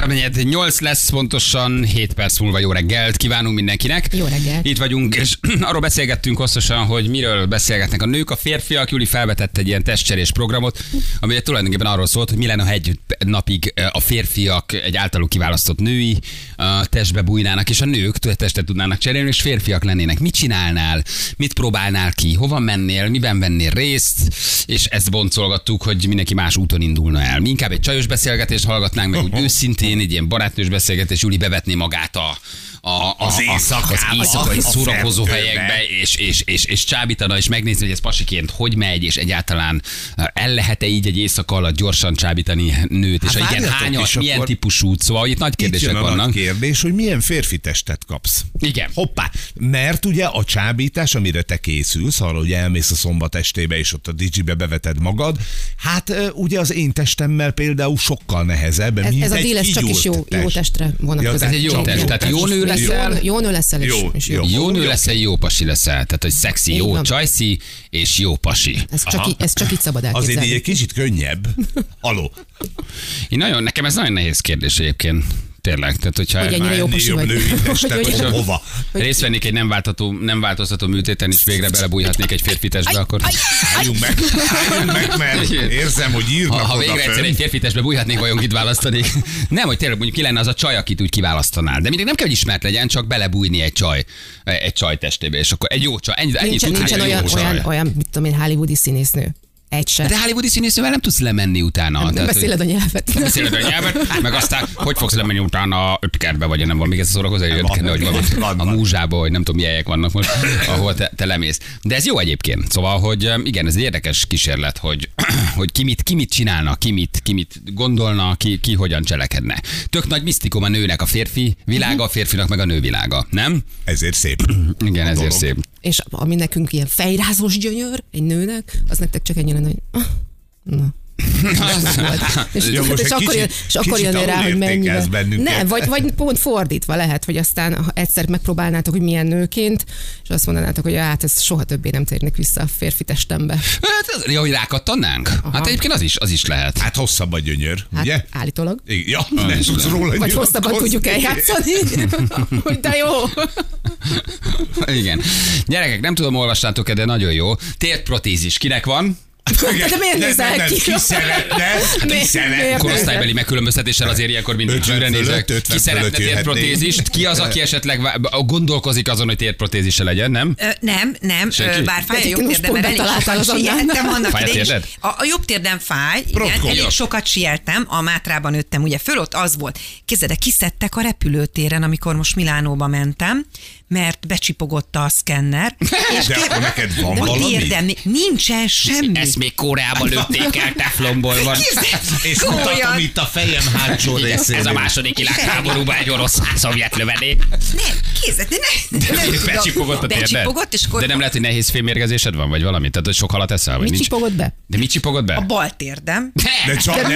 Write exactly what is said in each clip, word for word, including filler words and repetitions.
háromnegyed nyolc lesz pontosan, hét perc múlva. Jó reggelt kívánunk mindenkinek. Jó reggelt. Itt vagyunk, és arról beszélgettünk hosszasan, hogy miről beszélgetnek a nők, a férfiak. Júli felvetett egy ilyen testcserés programot, ami tulajdonképpen arról szólt, hogy mi lenne, ha egy napig a férfiak egy általuk kiválasztott női testbe bújnának, és a nők testet tudnának cserélni, és férfiak lennének. Mit csinálnál? Mit próbálnál ki? Hova mennél? Miben vennél részt? És ezt boncolgattuk, hogy mindenki más úton indulna el. Mi inkább egy csajos beszélgetést hallgatnánk, meg úgy őszintén, egy ilyen barátnős beszélgetés. Júli bevetné magát a A, a, az éjszakai szórakozó helyekbe, és, és, és, és csábítana, és megnézni, hogy ez pasiként hogy megy, és egyáltalán el lehet-e így egy éjszaka alatt gyorsan csábítani nőt, hát és hogy igen, hányat, milyen típusú, szóval itt nagy kérdések vannak. Nagy kérdés, hogy milyen férfi testet kapsz. Igen. Hoppá, mert ugye a csábítás, amire te készülsz, arra ugye elmész a Szombat estébe, és ott a digibe beveted magad, hát ugye az én testemmel például sokkal nehezebb. Ez, ez a díl, ez csak is jó, test. jó testre vonatkozik. Ja, ez egy jó test, tehát jó nő leszel, jó, jó nő leszel, és jó, és jó, jó, jó nő leszel, jó pasi leszel. Tehát, hogy szexi, jó van. Csajszi, és jó pasi. Ez csak, í, ez csak itt szabad elképzelni. Azért így egy kicsit könnyebb. Aló. Én nagyon, nekem ez nagyon nehéz kérdés egyébként. Tényleg, tehát hogyha hogy ennyire jó pasi vagy. Női hova? Részt vennék egy nem, váltató, nem változtató műtéten, és végre belebújhatnék egy férfi testbe, akkor... Álljunk meg, álljunk meg, mert érzem, hogy írnak oda. Ha végre egyszer egy férfi testbe bújhatnék, vajon kit választanék? Nem, hogy tényleg mondjuk ki lenne az a csaj, akit úgy kiválasztanál. De mindig nem kell, hogy ismert legyen, csak belebújni egy csaj, egy csaj testébe, és akkor egy jó csaj. Ennyi, nincs, ennyi nincsen olyan, olyan, olyan, mit tudom én, hollywoodi színésznő. Egy sem. De hollywoodi színészővel nem tudsz lemenni utána. Nem, nem beszéled a nyelvet. Nem beszéled a nyelvet, meg aztán hogy fogsz lemenni utána ötkertbe, vagy nem van még ez a szórakozó, hogy ötkertbe, vagy valami a múzsába, vagy nem tudom, milyenek vannak most, ahol te, te lemész. De ez jó egyébként. Szóval, hogy igen, ez egy érdekes kísérlet, hogy, hogy ki, mit, ki mit csinálna, ki mit, ki mit gondolna, ki, ki hogyan cselekedne. Tök nagy misztikum a nőnek a férfi világa, a férfinak meg a nő világa, nem? Ezért szép. Igen, ezért dolog. Szép. És ami nekünk ilyen fejrázós gyönyör egy nőnek, az nektek csak ennyire nagy... Na. És, jó, és, és, akkor jön, és akkor jön rá, hogy mennyivel. Nem, vagy, vagy pont fordítva lehet, hogy aztán egyszer megpróbálnátok, hogy milyen nőként, és azt mondanátok, hogy hát ez soha többé nem térnek vissza a férfi testembe. Hát, jó, hogy rákattanánk? Hát egyébként az is, az is lehet. Hát hosszabb a gyönyör, hát, ugye? Állítólag. Ja, nem, nem tudsz róla. Vagy hosszabban tudjuk eljátszani. De jó. Igen. Gyerekek, nem tudom, olvastátok-e, de nagyon jó. Térprotézis kinek van? De miért nézel ki? Ki szeretne? Korosztálybeli megkülönböztetéssel azért ilyenkor mindig zsűre nézek. Ki szeretne térprotézist? Ki az, aki esetleg gondolkozik azon, hogy térprotézise legyen, nem? Nem, nem. Bár fáj a jobb térdemben, elég sokat siettem annak idején. A jobb térdem fáj, elég sokat siettem, a Mátrában öttem, ugye föl ott az volt. Képzeld, de kiszedtek a repülőtéren, amikor most Milánóba mentem, mert becsipogott a szkenner. De akkor neked van valami? Nincsen semmi. Ezt még Koreában lőtték el, teflonból van. És mutatom itt a fejem hátsó részén. Ez a második világháborúban egy orosz szovjet lövedék. Nem, kézzed, ne. Becsipogott a térden. De nem lehet, hogy nehéz félmérgezésed van, vagy valami? Tehát, hogy sok halat eszel? Mi csipogott be? De mi csipogott be? A bal térdem. De csak nem,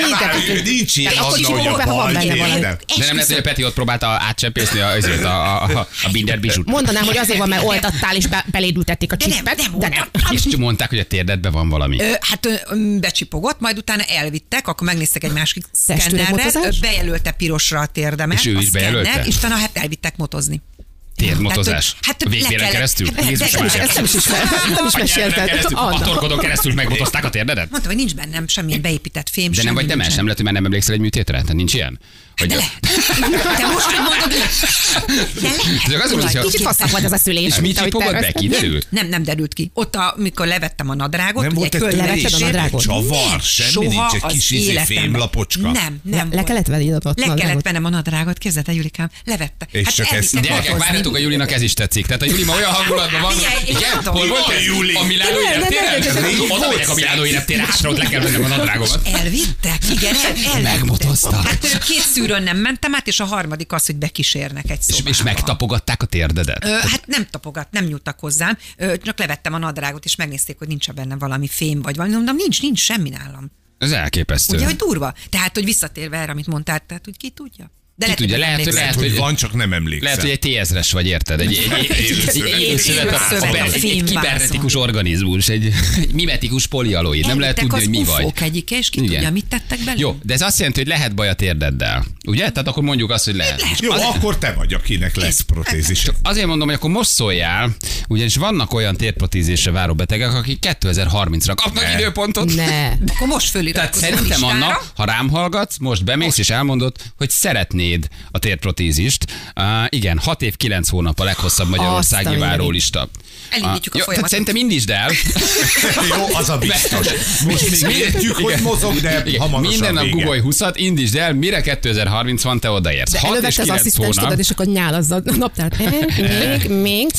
nincs ilyen adna, hogy a bal térdem. De nem lehet, hogy a Peti ott próbálta átcsempészni a binder bizsút. Mondanám, hogy azért van, mert oltattál, és be, beléd ültették a csippet. De nem, de nem. És mondták, hogy a térdedben van valami. Ö, hát ö, becsipogott, majd utána elvittek, akkor megnéztek egy másik szkennerre, bejelölte pirosra a térdemet. És ő is bejelölte? És utána hát elvittek motozni. Térdmotozás. Hát végtére keresztül? Ezt nem is ismerem. Nem is mesélted. A torkodon keresztül megmotozták a térdedet? Mondtam, hogy nincs bennem semmilyen beépített fém. De nem vagy demes, nem lehet, hogy már nem emlékszel egy műtétre? Tehát nincs ilyen? Hogy de lehet. Te most mondod, de lehet. Kicsit faszabb volt az a szülés. És mit csipogott be? Kiderült? Nem, nem derült ki. Ott, amikor levettem a nadrágot. Nem volt egy csavar, semmi nincs, egy kis ízé fémlapocska. Nem, nem. Le kellett vennem a nadrágot, képzeld el, Julikám, levette. És csak ezt gyerekek, várjátok, a Julinak ez is tetszik. Tehát a Juli ma olyan hangulatban van, hol volt ez? A Milánó éneptéren? Oda megyek a Milánó éneptéren, ásra ott le kell vennem a nadrágomat. Elvittek, igen, megmotoztak. Szűrőn nem mentem át, és a harmadik az, hogy bekísérnek egy szobába. És, és megtapogatták a térdedet? Ö, hát nem tapogat, nem nyúltak hozzám, ö, csak levettem a nadrágot, és megnézték, hogy nincs benne valami fém, vagy valami, mondom, nincs, nincs semmi nálam. Ez elképesztő. Ugye, hogy durva. Tehát, hogy visszatérve erre, amit mondtál, tehát, hogy ki tudja. De lehet, tudja, lehet, hogy, lehet, hogy, hogy van, csak nem emlékszem. Lehet, hogy egy T ezres vagy, érted? Egy, egy, egy, egy élszövet, egy kibernetikus organizmus, egy, egy mimetikus polialoid. Nem lehet tudni, hogy mi vagy. Elvittek az egyike, és ki igen. tudja, mit tettek belőle. Jó, de ez azt jelenti, hogy lehet baj a térdeddel. Ugye? Tehát akkor mondjuk azt, hogy lehet. lehet. Jó, az... akkor te vagy, akinek lesz protézis. Azért mondom, hogy akkor most szóljál, ugyanis vannak olyan térprotézésre váró betegek, akik kétezer-harmincra kapnak időpontot. Ne. Akkor most föliratkozom. Tehát szerintem, Anna, ha rám hallgatsz, most bemész és elmondod, hogy szeretnél a térprotézist. Uh, igen, hat év, kilenc hónap a leghosszabb magyarországi várólista. Elindítjuk uh, a jó, folyamatot. Szerintem indítsd el. Jó, az a biztos. Most még értjük, hogy mozog, de igen. hamarosan Minden nap Google huszat, indítsd el, mire kétezer-harminc van, te odaérsz. De elővett az asszisztenstodat, és akkor nyálasz a naptárt. Még, még,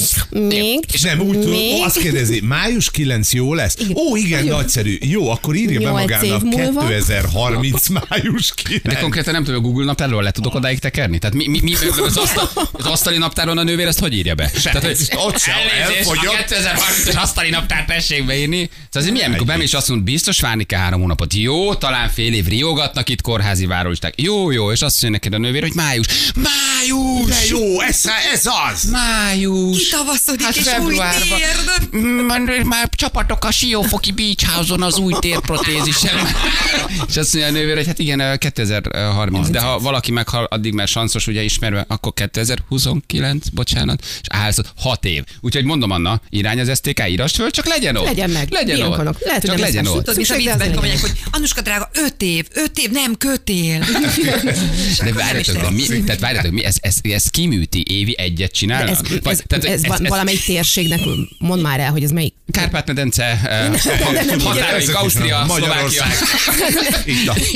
még. És nem úgy tudom, azt kérdezi, május kilencedike jó lesz? Ó, igen, nagyszerű. Jó, akkor írja be magának kétezer-harminc május kilencedike. De konkrétan nem tudom, a Google naptárról le tudok odáig tekerni? Tehát mi, mi, mi az, asztal, az asztali naptáron a nővér ezt hogy írja be? Tehát, hogy ott sem elfogyott. A kétezer-harmincas asztali naptárt tessék beírni. Tehát azért milyen, amikor bemész azt mondod, biztos várni kell három hónapot. Jó, talán fél év riogatnak itt kórházi várólisták. Jó, jó, és azt mondja neked a nővér, hogy május. Május! De jó, ez, ez az! Május! Kitavaszodik hát és új térd! Már csapatok a Siófoki Beach House-on az új térprotézisen. És azt mondja a nővér, hogy hát igen, kétezer-harminc. De ha valaki meghal addig már sanszos, ugye ismerve, akkor kétezer-huszonkilenc, bocsánat, és állsz hat év. Úgyhogy mondom, Anna, irány az es té ká, írasd föl, csak legyen ott. Legyen meg. Legyen ott. Konok. Lehet, csak hogy legyen, legyen ott. Tudod, mint a viccben mondják, hogy Annuska drága, öt év, öt év, nem kötél. De várjatok, mi, tehát várjatok, mi, ez, ez, ez kiműti, évi egyet csinálna? Ez, ez, ez, ez, ez, ez valamelyik térségnek, mondd már el, hogy ez melyik. Kárpát-medence, határaink, Ausztria, Szlovákia.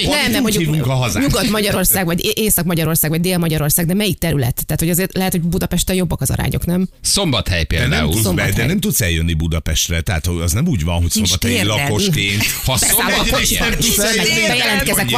Nem, nem, mondjuk Nyugat-Magyarország, vagy Észak-Magyarország Magyarország vagy Dél-Magyarország, de melyik terület? Tehát, hogy azért lehet, hogy Budapesten jobbak az arányok, nem? Szombathely például. De nem, be, de nem tudsz eljönni Budapestre, tehát az nem úgy van, hogy szombathelyi lakosként. Ha Szombathelyen tudsz eljönni,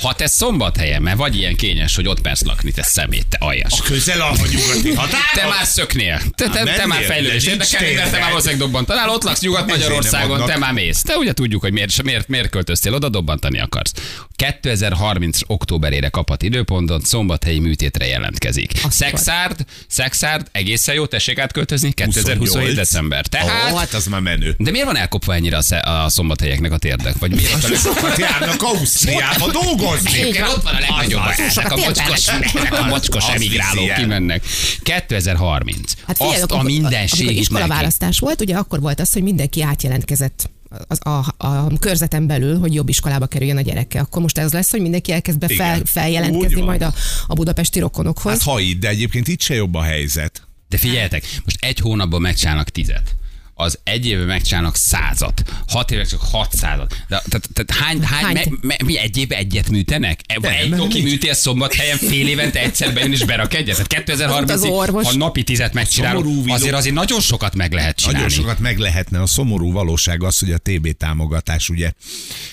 ha te Szombathelyen, mert vagy ilyen kényes, hogy ott mersz lakni, te szemét, te aljas. A közel a nyugati határ. Te már szöknél. Te, te, te már fejlődés érdekel, mert te már valószínűleg dobbantanál, ott laksz Nyugat-Magyarországon, te már mész. Te ugye tudjuk, hogy miért, miért, miért költöztél oda, dobbantani akarsz. kétezer-harminc októberére kaphat időpont, szombathelyi műtétre jelentkezik. Szexárd, Szexárd, egészen jó, tessék átköltözni, kétezer-huszonhét december. Tehát, ó, hát az már menő. De miért van elkopva ennyire a szombathelyeknek a térdek? Vagy miért van sokat járnak Ausztriába dolgozni? Ott van a legnagyobb ezek a mocskos, a mocskos emigrálók kimennek. kétezer-harminc. Hát azt a mindenség. Amikor iskolaválasztás volt, ugye akkor volt az, hogy mindenki átjelentkezett A, a, a körzeten belül, hogy jobb iskolába kerüljön a gyereke. Akkor most ez lesz, hogy mindenki elkezd be fel, feljelentkezni majd a, a budapesti rokonokhoz. Hát ha így, de egyébként itt se jobb a helyzet. De figyeljetek, most egy hónapban megcsinálnak tízet. Az egy évben megcsinálnak százat. Hat évek csak hatszázat. Tehát hány, hány, hány me, me, mi egy évben egyet műtenek? De, egy doki műtél Szombathelyen fél évente egyszer bejön és berak egyet. Tehát kétezer-harmincig, ha napi tizet megcsinálunk, azért azért nagyon sokat meg lehet csinálni. Nagyon sokat meg lehetne. A szomorú valóság az, hogy a té bé támogatás ugye,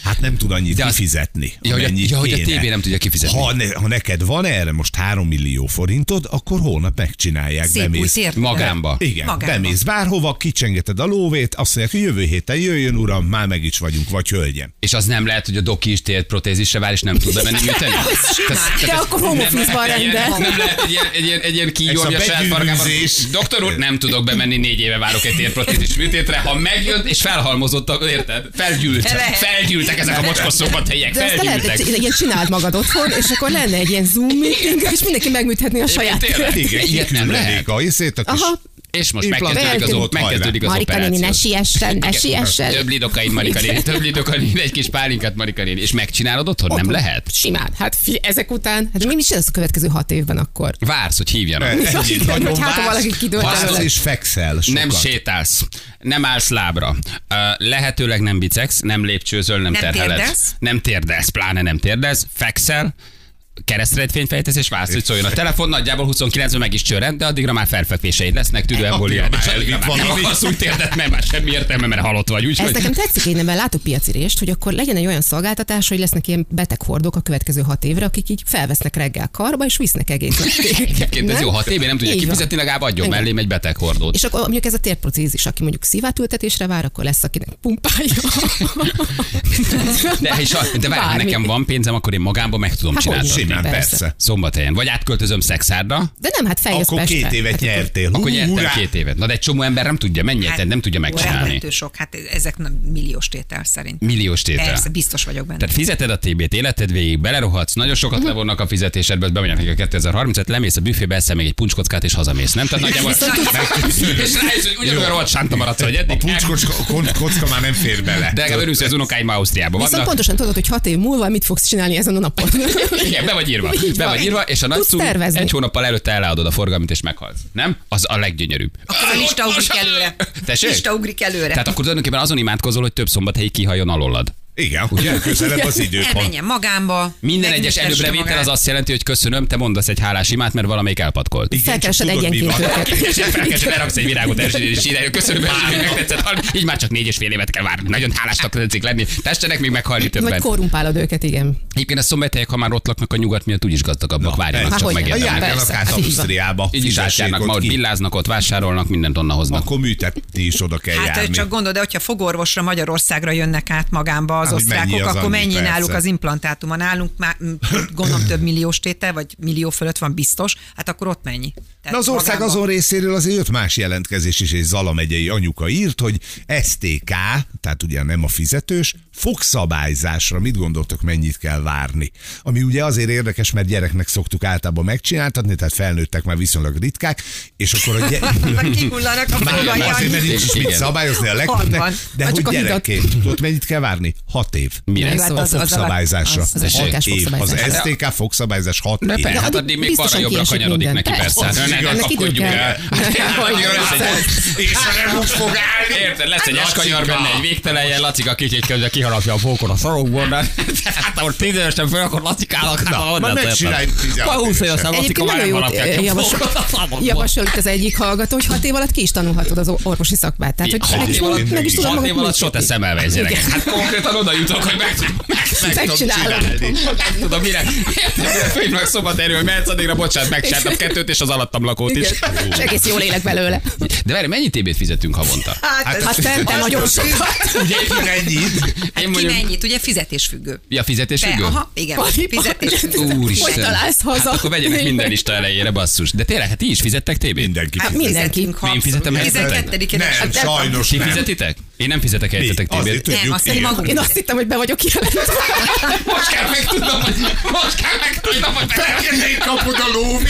hát nem tud annyit de kifizetni. Az, ja, ja, hogy a té bé nem tudja kifizetni. Ha, ne, ha neked van erre most három millió forintod, akkor holnap megcsinálják. Szép bemész. Magánba. Igen, Magánba. Bemész bárhova, kicsenget a lóvét, azt mondják, hogy jövő héten jöjjön, uram, már meg is vagyunk, vagy hölgyem. És az nem lehet, hogy a doki is térprotézisre vár, és nem tud menni műteni? De akkor home office-ban rendel. Nem lehet egy ilyen, ilyen kígyója sárfarkában. Doktor úr, nem tudok bemenni, négy éve várok egy térprotézis műtétre, ha megjött, és felhalmozottak, érted? Felgyűltek. Felgyűltek ezek a mocskos szombathelyek. Felgyűltek. Ilyen csináld magad otthon, és akkor lenne egy ilyen Zoom meeting, és mindenki megműthetné a saját. Ilyet nem lehet. És most megkezdődik az, megkezdődik az Marika operáció. Marika néni, ne siessen, ne siessen. Több lidokain, Marika néni, több lidokain, egy kis pálinkát, Marika néni. És megcsinálod otthon? Ott nem van. Lehet? Simán. Hát fi, ezek után, hát mi is lesz a következő hat évben akkor? Vársz, hogy hívjanak. Hogy hát, ha valaki kidőlt. Vársz és fekszel sokat. Nem sétálsz, nem állsz lábra. Uh, lehetőleg nem bicegsz, nem lépcsőzöl, nem, nem terheled. Nem térdelsz, pláne nem térdelsz, fekszel. Keresztredfényt fejtesz és vársz, hogy szóljon a telefon, nagyjából huszonkilencben meg is csörrend, de addigra már ferfekvéseid lesznek, tüdőembóliád, és addigra már nem akarsz úgy térdet, mert már semmi értelme, mert halott vagy. Úgy, ez hogy... nekem tetszik, én ebben látok piacirést, hogy akkor legyen egy olyan szolgáltatás, hogy lesznek ilyen beteghordók a következő hat évre, akik így felvesznek reggel karba, és visznek egész. Egyébként ez jó, hat évben nem tudja kifizetni, legalább adjon mellém egy beteghordót. És akkor mondjuk ez a térprotézis, aki mondjuk szívátültetésre vár, akkor lesz, akinek pumpálja. De, de, de vár, nekem van pénzem, akkor én magámban meg tudom csinálni. Simán, persze. persze. Szombathelyen. Vagy átköltözöm Szexárdra. De nem, hát feljössz Pestre. Akkor két évet nyertél. Hú, akkor nyertem hurrá. két évet. Na, de egy csomó ember nem tudja, mennyi hát, nem tudja megcsinálni. Sok, hát ezek milliós tétel szerintem. Milliós tétel. Persze, biztos vagyok benne. Tehát fizeted a té bét életed végig, belerohadsz, nagyon sokat uh-huh. levonnak a fizetésedből, bemondják nekik a kétezer-harmincet, lemész a büfébe, eszel még egy puncskockát és hazamész. Nem? Tehát nagyjából. És rájössz, hogy ugyanúgy a rohadt sánta maradsz, hogy eddig. A puncskocka már nem fér bele. De örülsz, hogy az unokáim Ausztriában vannak. Viszont pontosan tudod, hogy hat év múlva mit fogsz csinálni ezen a napon. Igen, be vagy írva. Így be van. Vagy írva, és a nagy szó egy hónappal előtte eladod a forgalmat és meghalsz. Nem? Az a leggyönyörűbb. Akkor a lista ugrik előre. Tessék? Lista ugrik előre. Tehát akkor tulajdonképpen azon imádkozol, hogy több szombathelyi kihajjon alólad. Igen, ugye közelebb az időpont. Elmenjen magámba. Minden egyes előbbre vétel az azt jelenti, hogy köszönöm, te mondasz egy hálás imát, mert valamelyik elpatkolt. Felkeresed egyenként őket. Felkeresed, leraksz egy virágot, és ide, köszönöm, hogy megtetszett hallni. Így már csak négy és fél évet kell várni. Nagyon hálásnak tetszik lenni. Testenek még meghalni többen. Vagy korrumpálod őket, igen. Egyébként a szombathelyek, ha már ott laknak a nyugat miatt, úgyis gazdagabbak, várjanak csak megérni. Így is átjárnak, ma ott villáznak, ott vásárolnak, mindent onnan hoznak. Akkor műtetni is oda kell járni. Hát csak gondolod, hogyha fogorvosra Magyarországra jönnek át magámba az osztrákok, akkor mennyi náluk az implantátum? Nálunk már gondolom több milliós tétel, vagy millió fölött van biztos, hát akkor ott mennyi. Tehát az ország magában... azon részéről azért jött más jelentkezés is, és Zala megyei anyuka írt, hogy es té ká, tehát ugye nem a fizetős, fogszabályzásra mit gondoltok, mennyit kell várni? Ami ugye azért érdekes, mert gyereknek szoktuk általában megcsináltatni, tehát felnőttek már viszonylag ritkák, és akkor a gyerek... Kihullanak a fogalmai. Szabályozni a legtöbbnek, de hogy gyerekként tudod, mennyit kell várni? Hat év. Mire? Szóval a fogszabályzásra. Az, az, az, év. Az es té ká fogszabályzás hat év. Hát addig még balra jobbra kanyarodik neki, persze. Ne kapkodjuk el. És nem úgy fog állni. Érted, lesz egy eskanyar benne, egy végtelen ilyen lacika kicsit kiharapja a fókon a szarokból. Hát ott tíz évesen föl, akkor lacikálnak. Na, megcsinálj tizenhat évesen. Egyébként nagyon jót javasol itt az egyik hallgató, hogy hat év alatt ki is tanulhatod az orvosi szakmát. hat év alatt sot eszem elve egy gyerek. Hát konkrétan oda jutok, hogy meg tudom csinálni. Meg tudom, mire. Főnök Szombathelyen, mert addigra, bocsánat, megcsináltam kettőt és az alattam lakót is. És egész jól élek belőle. De várj, mennyi té bét fizetünk havonta? Hát, hát szerintem nagyon sokat. Ugye ki mennyit? Hát ki mennyit? Ugye fizetésfüggő. Ja, fizetésfüggő? Aha, igen. Fizetésfüggő. Úristen. Hogy találsz haza? Hát akkor vegyenek minden lista elejére, basszus. De tényleg, hát ti is fizettek té bét? Mindenki. Hát mindenki. Én fizetem tizenkettedikén. Nem, sajnos nem. Ti fizetitek? Én nem fizetek helyetek té bét. Nem, azt én magam. Én azt hittem, hogy be vagyok jelentve. Most kell megtudnom, hogy most kell megtudnom, hogy felkérnék kapod a lóvi.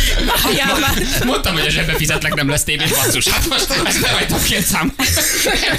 Mondtam, hogy a zsebbe fizetlek, nem lesz té bét, basszus. Hát most ezt ne vagytok két szám.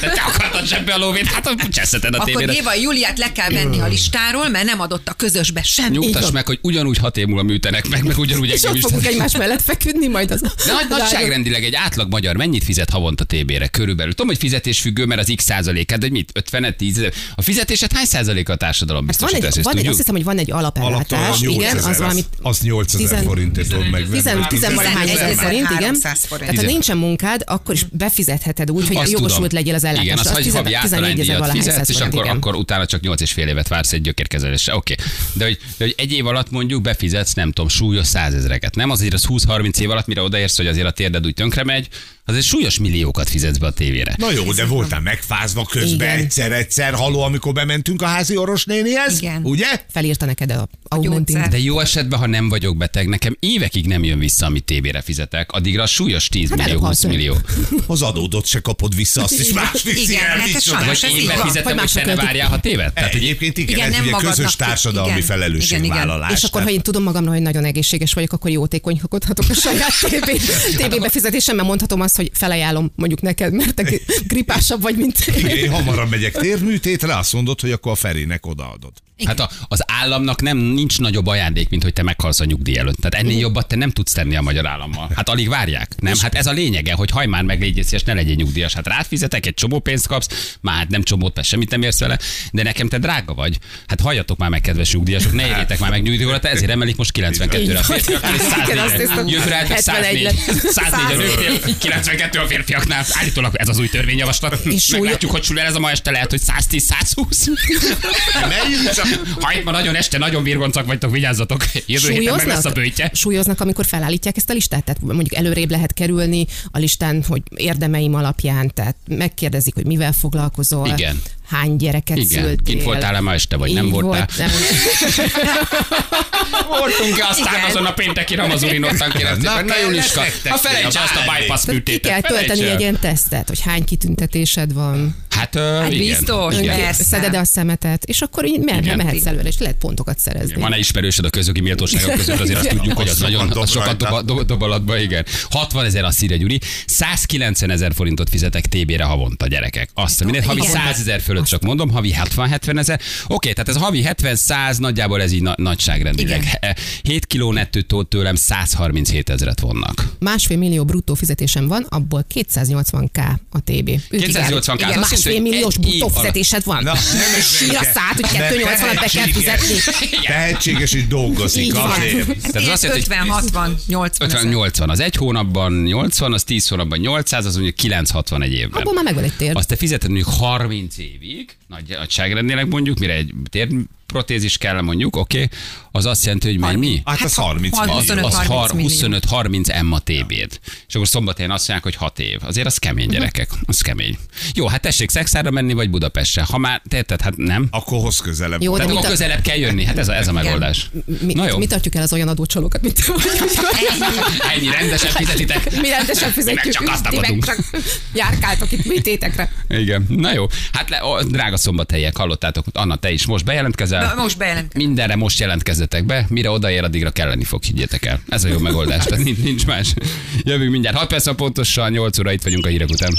Te akartad zsebbe a lóvét, hát cseszeted a té bédet. Akkor Éva Júliát le kell venni a listáról, mert nem adott a közösbe semmi. Nyugtass meg, hogy ugyanúgy hat év múlva műtenek meg, meg ugyanúgy egy műtenek. És ott fogunk egymás mellett feküdni majd az. De nagyságrendileg egy átlag magyar mennyit fizet havonta té bére körülbelül? Tudom, hogy fizetésfüggő, mert az x százalékát, de mit? ötven-tíz. A fizetésed hány százaléka a társadalom biztosít? Azt hiszem, hogy van egy alapellátás. Igen, az valamit... Az nyolcezer forintért tudom megvenni. tizenvalahány ezer forint, igen. Tehát ha nincsen munkád, akkor is befizetheted úgy, hogy jogosult legyél az ellátásra. Igen, az tizennégy ezer valahány száz forint, igen. Akkor utána csak nyolc és fél évet vársz egy gyökérkezelésre. Oké. De hogy egy év alatt mondjuk befizetsz, nem tudom, súlyos százezreket. Nem azért az húsz-harminc év alatt, mire odaérsz, hogy azért a térded úgy tönkre megy, azért súlyos milliókat fizetsz be a tévére. Na jó, de voltál megfázva közben egyszer-egyszer, haló, amikor bementünk a házi orvosnénihez, ugye? Felírta neked a Aumentint. De jó esetben, ha nem vagyok beteg, nekem évekig nem jön vissza, amit tévére fizetek. Addigra a súlyos tíz millió, húsz millió. Az adódot se kapod vissza, azt is más viszi el. Vagy én befizetem, hogy te ne várjál hat évet? Tehát egyébként igen, ez ugye közös társadalmi felelősségvállalás. És akkor, ha én tudom magamról, hogy nagyon egészséges vagyok, akkor jótékonykodhatok a saját té bé befizetésemmel, mondhatom azt, hogy felajánlom mondjuk neked, mert te gripásabb vagy, mint én. Én hamarabb megyek térműtétre, azt mondod, hogy akkor a Ferinek odaadod. Hát a, az államnak nem nincs nagyobb ajándék, mint hogy te meghalsz a nyugdíj előtt. Tehát ennél jobbat te nem tudsz tenni a magyar állammal. Hát alig várják. Nem, hát ez a lényege, hogy hajj már meg, légy szíves, ne legyél nyugdíjas. Hát rád fizetek, egy csomó pénzt kapsz, már hát nem csomót, mert semmit nem érsz vele, de nekem te drága vagy. Hát halljatok már meg, kedves nyugdíjasok, ne érjétek már meg nyugdíjra, te ezért emelik most kilencvenkettőre a férfiaknál, kilencvenkettő a férfiaknál. Állítólag ez az új törvényjavaslat. Meglátjuk, hogy sül el ez a ma este, lehet, hogy száztíz-százhúsz. Ha itt ma nagyon este, nagyon virgoncak vagytok, vigyázzatok. Jövő héten meg lesz a bőjtje. Súlyoznak, amikor felállítják ezt a listát? Tehát mondjuk előrébb lehet kerülni a listán, hogy érdemeim alapján, tehát megkérdezik, hogy mivel foglalkozol. Igen. hány gyereket igen, szültél. Kint voltál-e ma este, vagy így nem voltál? Voltunk-e aztán igen. azon a pénteki Ramazurin ottan kérdezték, hogy na Juliska, ha felejtse azt a bypass műtétet. Ki kell tölteni egy ilyen tesztet, hogy hány kitüntetésed van. Hát, hát igen, biztos, igen. Szeded a szemetet, és akkor így mer- mehetsz előre, és lehet pontokat szerezni. Van-e ismerősöd a közögi méltóságok között, azért azt tudjuk, hogy az nagyon sokat dob alatba, igen. hatvanezer azt írja Gyuri, százkilencvenezer forintot fizetek té bére havonta, gyerekek. Azt mindent, havi százezer fölött csak mondom, havi hetven-hetvenezer. Oké, tehát ez havi hetven-száz, nagyjából ez így nagyságrendileg. hét kiló nettó tőlem százharminchétezret vonnak. Másfél millió bruttó fizetésem van, abból kétszáznyolcvan k a té bé. kétszáznyolcvan k. Félmilliós bruttó fizetésed van. Na, nem sír a szád, hogy kettő nyolcvanat be kell fizetni. Tehetséges, hogy dolgozik. ötven-hatvan-nyolcvan. Az egy hónapban nyolcvan, az tíz hónapban nyolcszáz, az mondjuk kilencszázhatvan egy évben. Abban már megvan egy tér. Azt te fizeted mondjuk harminc évig, nagyságrendileg mondjuk, mire egy tér... protézis kell mondjuk, oké, okay. Az azt jelenti, hogy már mi? Hát az huszonöt-harminc em a té bét. És akkor szombatén azt mondják, hogy hat év. Azért az kemény, gyerekek. Az kemény. Jó, hát tessék Szexárra menni, vagy Budapestre. Ha már, tehát hát nem. Akkor hoz közelebb. Jó, de tehát akkor a... közelebb kell jönni. Hát ez a, ez a megoldás. Mi, Na jó. Mi tartjuk el az olyan adócsalókat, mint te Ennyi rendesen fizetitek. Mi rendesen fizetjük. Csak azt akarunk. Járkáltok itt műtétekre. Igen. Na jó. Hát le, ó, drága szombathelyek, hallottátok, Anna, te is most bejelentkezel. Na, most bejelentkeztek. Mindenre most jelentkezzetek be, mire odaér, addigra kelleni fog, higgyétek el. Ez a jó megoldás, tehát nincs más. Jövünk mindjárt hat perc pontosan, nyolc óra itt vagyunk a hírek után.